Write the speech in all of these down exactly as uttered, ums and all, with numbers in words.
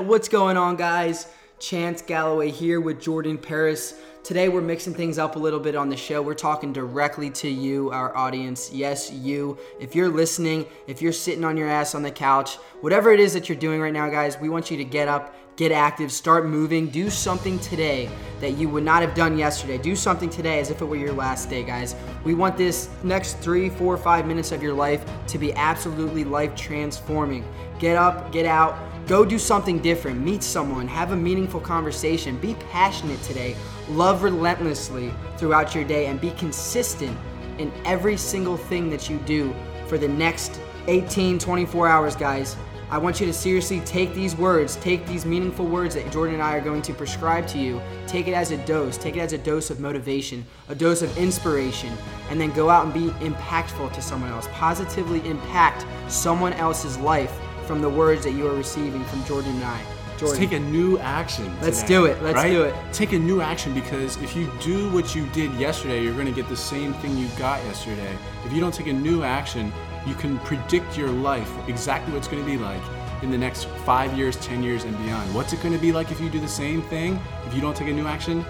What's going on, guys? Chance Galloway here with Jordan Paris. Today we're mixing things up a little bit on the show. We're talking directly to you, our audience. Yes, you. If you're listening, if you're sitting on your ass on the couch, whatever it is that you're doing right now, guys, we want you to get up, get active, start moving, do something today that you would not have done yesterday. Do something today as if it were your last day, guys. We want this next three, four, five minutes of your life to be absolutely life transforming. Get up, get out. Go do something different, meet someone, have a meaningful conversation, be passionate today, love relentlessly throughout your day, and be consistent in every single thing that you do for the next eighteen, twenty-four hours, guys. I want you to seriously take these words, take these meaningful words that Jordan and I are going to prescribe to you, take it as a dose, take it as a dose of motivation, a dose of inspiration, and then go out and be impactful to someone else, positively impact someone else's life from the words that you are receiving from Jordan and I. Jordan. Let's take a new action today. Let's do it. Let's right? do it. Take a new action, because if you do what you did yesterday, you're going to get the same thing you got yesterday. If you don't take a new action, you can predict your life, exactly what's going to be like in the next five years, ten years, and beyond. What's it going to be like if you do the same thing? If you don't take a new action,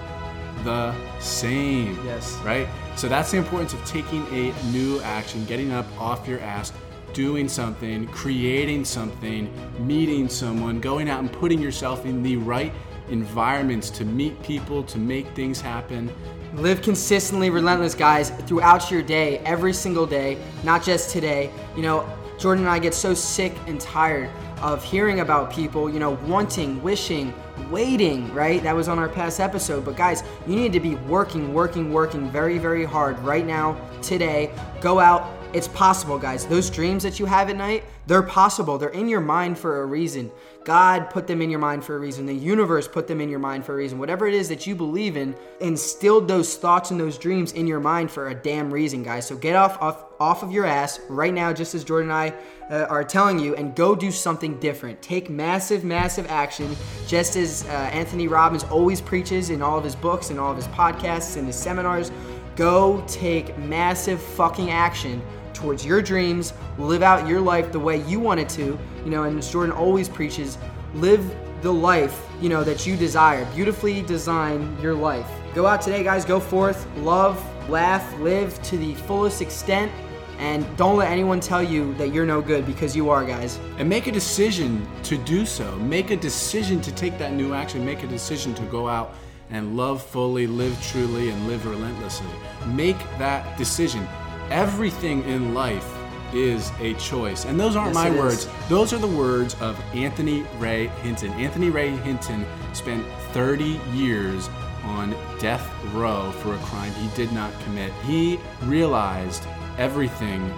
the same. Yes. Right? So that's the importance of taking a new action, getting up off your ass, doing something, creating something, meeting someone, going out and putting yourself in the right environments to meet people, to make things happen. Live consistently relentless, guys, throughout your day, every single day, not just today. You know, Jordan and I get so sick and tired of hearing about people, you know, wanting, wishing, waiting, right? That was on our past episode. But guys, you need to be working, working, working very, very hard right now, today. Go out. It's possible, guys. Those dreams that you have at night, they're possible. They're in your mind for a reason. God put them in your mind for a reason. The universe put them in your mind for a reason. Whatever it is that you believe in, instilled those thoughts and those dreams in your mind for a damn reason, guys. So get off off, off of your ass right now, just as Jordan and I uh, are telling you, and go do something different. Take massive, massive action, just as uh, Anthony Robbins always preaches in all of his books and all of his podcasts and his seminars. Go take massive fucking action towards your dreams. Live out your life the way you want it to, you know, and Jordan always preaches, live the life, you know, that you desire. Beautifully design your life. Go out today, guys. Go forth, love, laugh, live to the fullest extent, and don't let anyone tell you that you're no good, because you are, guys. And make a decision to do so. Make a decision to take that new action. Make a decision to go out and love fully, live truly, and live relentlessly. Make that decision. Everything in life is a choice. And those aren't yes, my words. Is. Those are the words of Anthony Ray Hinton. Anthony Ray Hinton spent thirty years on death row for a crime he did not commit. He realized everything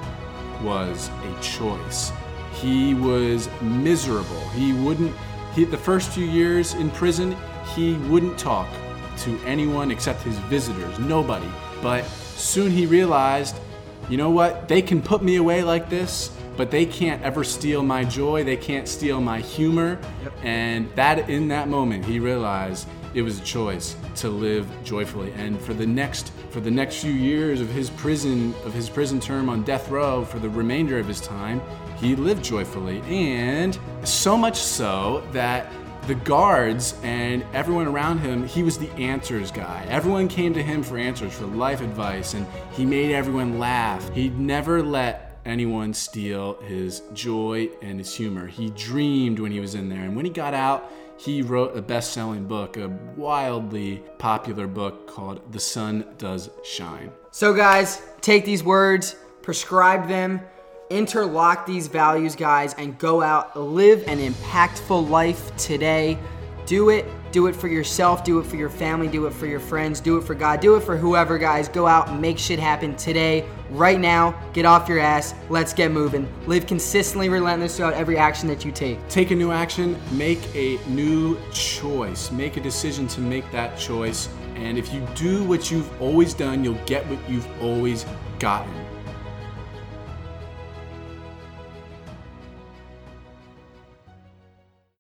was a choice. He was miserable. He wouldn't, he, the first few years in prison, he wouldn't talk to anyone except his visitors, nobody. But soon he realized, you know what? They can put me away like this, but they can't ever steal my joy. They can't steal my humor. Yep. And that, in that moment, he realized it was a choice to live joyfully. And for the next, for the next few years of his prison, of his prison term on death row, for the remainder of his time, he lived joyfully. And so much so that the guards and everyone around him, he was the answers guy. Everyone came to him for answers, for life advice, and he made everyone laugh. He never let anyone steal his joy and his humor. He dreamed when he was in there, and when he got out, he wrote a best-selling book, a wildly popular book called The Sun Does Shine. So guys, take these words, prescribe them, interlock these values, guys, and go out, live an impactful life today. Do it. Do it for yourself. Do it for your family. Do it for your friends. Do it for God. Do it for whoever, guys. Go out and make shit happen today, right now. Get off your ass. Let's get moving. Live consistently relentless throughout every action that you take. Take a new action. Make a new choice. Make a decision to make that choice. And if you do what you've always done, you'll get what you've always gotten.